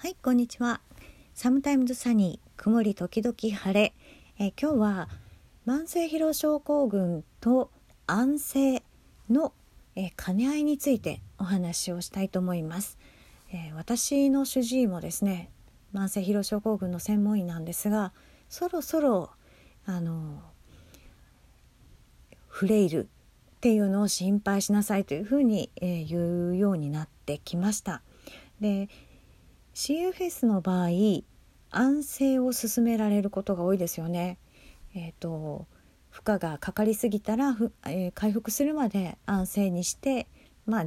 はい、こんにちは。サムタイムズサニー、曇り時々晴れ。今日は慢性疲労症候群と安静の、兼ね合いについてお話をしたいと思います。私の主治医もですね、慢性疲労症候群の専門医なんですが、そろそろフレイルっていうのを心配しなさいというふうに、言うようになってきました。で、CFS の場合、安静を勧められることが多いですよね。負荷がかかりすぎたら、回復するまで安静にして、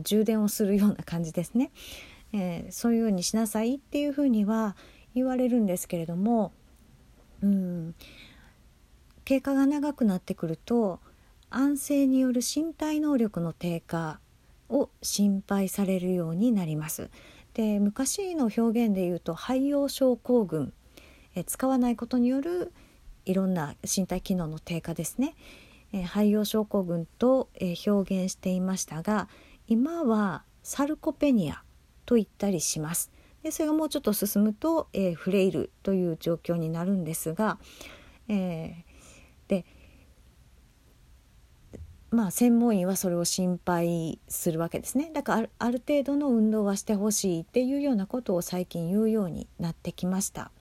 充電をするような感じですね。そういうようにしなさいっていうふうには言われるんですけれども、経過が長くなってくると、安静による身体能力の低下を心配されるようになります。で、昔の表現で言うと肺葉症候群、使わないことによるいろんな身体機能の低下ですね、肺葉症候群と、表現していましたが、今はサルコペニアと言ったりします。で、それがもうちょっと進むと、フレイルという状況になるんですが、専門医はそれを心配するわけですね。だからある程度の運動はしてほしいっていうようなことを最近言うようになってきました。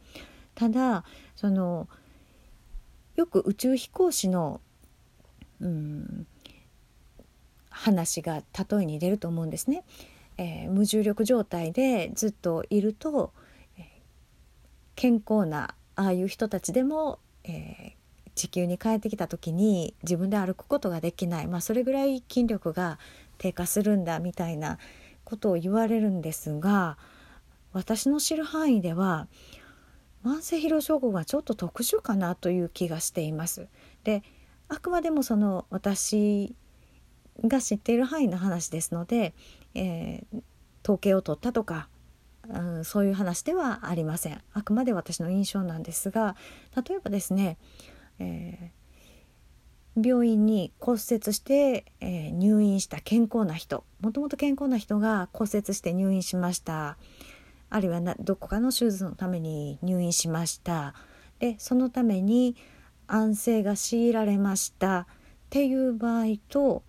ただよく宇宙飛行士の話が例えに出ると思うんですね。無重力状態でずっといると、健康なああいう人たちでも、地球に帰ってきた時に自分で歩くことができない、それぐらい筋力が低下するんだみたいなことを言われるんですが、私の知る範囲では慢性疲労症候群はちょっと特殊かなという気がしています。で、あくまでも私が知っている範囲の話ですので、統計を取ったとか、そういう話ではありません。あくまで私の印象なんですが、例えばですね、病院に骨折して、入院した健康な人、もともと健康な人が骨折して入院しました。あるいはどこかの手術のために入院しました。で、そのために安静が強いられましたっていう場合と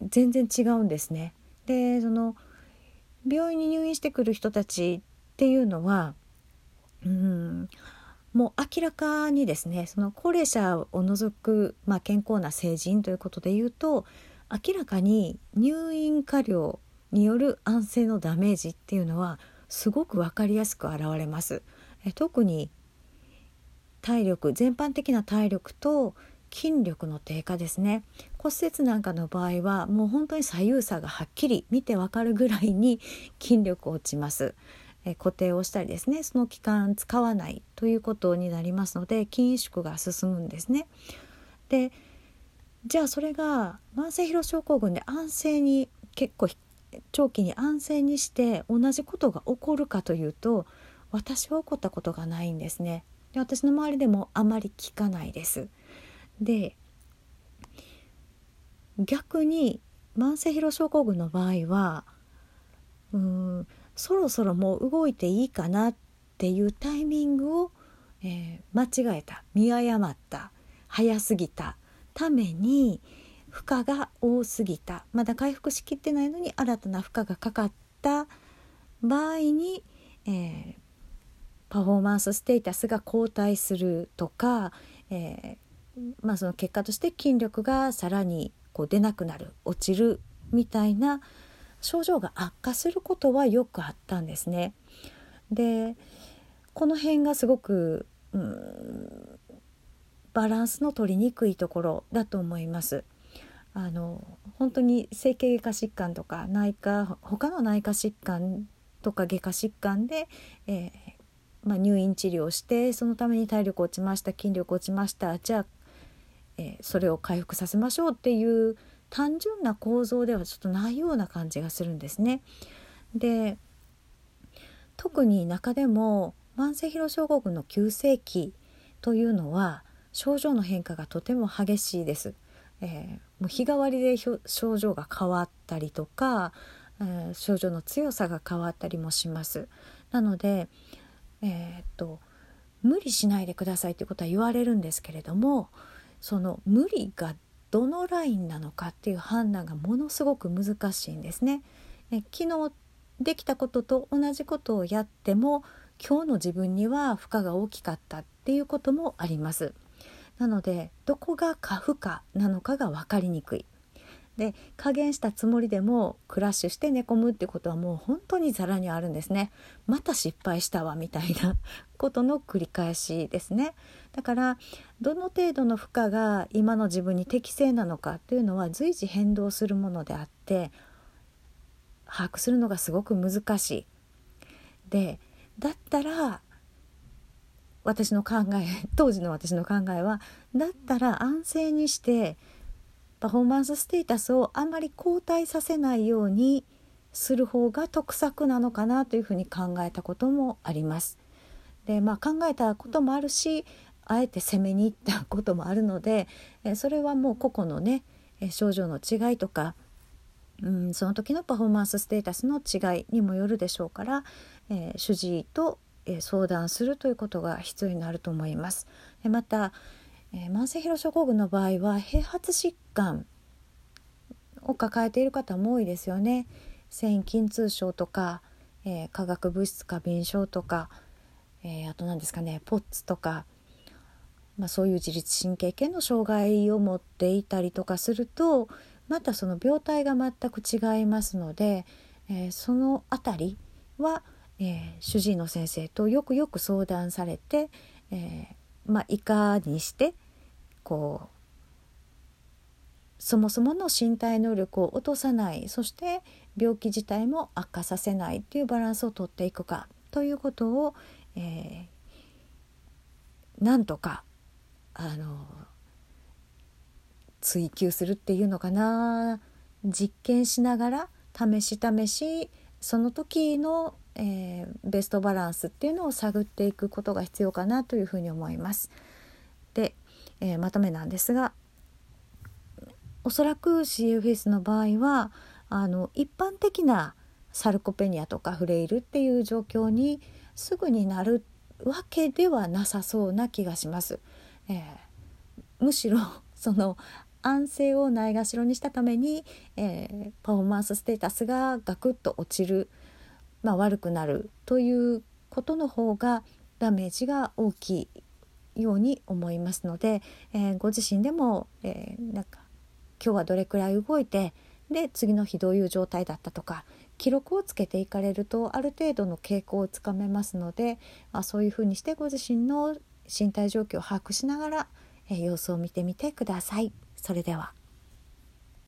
全然違うんですね。で、病院に入院してくる人たちっていうのはもう明らかにですね、高齢者を除く、健康な成人ということでいうと、明らかに入院加療による安静のダメージっていうのはすごく分かりやすく現れます。特に全般的な体力と筋力の低下ですね。骨折なんかの場合はもう本当に左右差がはっきり見て分かるぐらいに筋力落ちます。固定をしたりですね、その期間使わないということになりますので、筋萎縮が進むんですね。で、じゃあそれが慢性疲労症候群で安静に結構長期に安静にして同じことが起こるかというと、私は起こったことがないんですね。で、私の周りでもあまり聞かないです。で、逆に慢性疲労症候群の場合はそろそろもう動いていいかなっていうタイミングを、間違えた、見誤った、早すぎたために負荷が多すぎた、まだ回復しきってないのに新たな負荷がかかった場合に、パフォーマンスステータスが後退するとか、その結果として筋力がさらに出なくなる、落ちるみたいな症状が悪化することはよくあったんですね。で、この辺がすごくバランスの取りにくいところだと思います。本当に整形外科疾患とか他の内科疾患とか外科疾患で、入院治療して、そのために体力落ちました、筋力落ちました、じゃあ、それを回復させましょうっていう単純な構造ではちょっとないような感じがするんですね。で、特に中でも慢性疲労症候群の急性期というのは症状の変化がとても激しいです。もう日替わりで症状が変わったりとか、症状の強さが変わったりもします。なので、無理しないでくださいということは言われるんですけれども、その無理がどのラインなのかっていう判断がものすごく難しいんですね。昨日できたことと同じことをやっても今日の自分には負荷が大きかったっていうこともあります。なのでどこが過負荷なのかが分かりにくいで、加減したつもりでもクラッシュして寝込むってことはもう本当にざらにあるんですね。また失敗したわみたいなことの繰り返しですね。だからどの程度の負荷が今の自分に適正なのかっていうのは随時変動するものであって、把握するのがすごく難しい。で、だったら私の考え、当時の私の考えは、だったら安静にしてパフォーマンスステータスをあんまり後退させないようにする方が得策なのかなというふうに考えたこともあります。で、考えたこともあるし、あえて攻めに行ったこともあるので、それはもう個々のね、症状の違いとか、その時のパフォーマンスステータスの違いにもよるでしょうから、主治医と相談するということが必要になると思います。で、また慢性疲労症候群の場合は併発疾患を抱えている方も多いですよね。線維筋痛症とか、化学物質過敏症とか、あと何ですかね、ポッツとか、そういう自律神経系の障害を持っていたりとかすると、またその病態が全く違いますので、そのあたりは、主治医の先生とよく相談されて、いかにしてそもそもの身体能力を落とさない、そして病気自体も悪化させないっていうバランスをとっていくかということを、なんとか追求するっていうのかな、実験しながら試しその時のベストバランスっていうのを探っていくことが必要かなというふうに思います。で、まとめなんですが、おそらく CFS の場合は一般的なサルコペニアとかフレイルっていう状況にすぐになるわけではなさそうな気がします。むしろその安静をないがしろにしたために、パフォーマンスステータスがガクッと落ちる、悪くなるということの方がダメージが大きいように思いますので、ご自身でも、今日はどれくらい動いて、で次の日どういう状態だったとか記録をつけていかれるとある程度の傾向をつかめますので、そういうふうにしてご自身の身体状況を把握しながら、様子を見てみてください。それでは。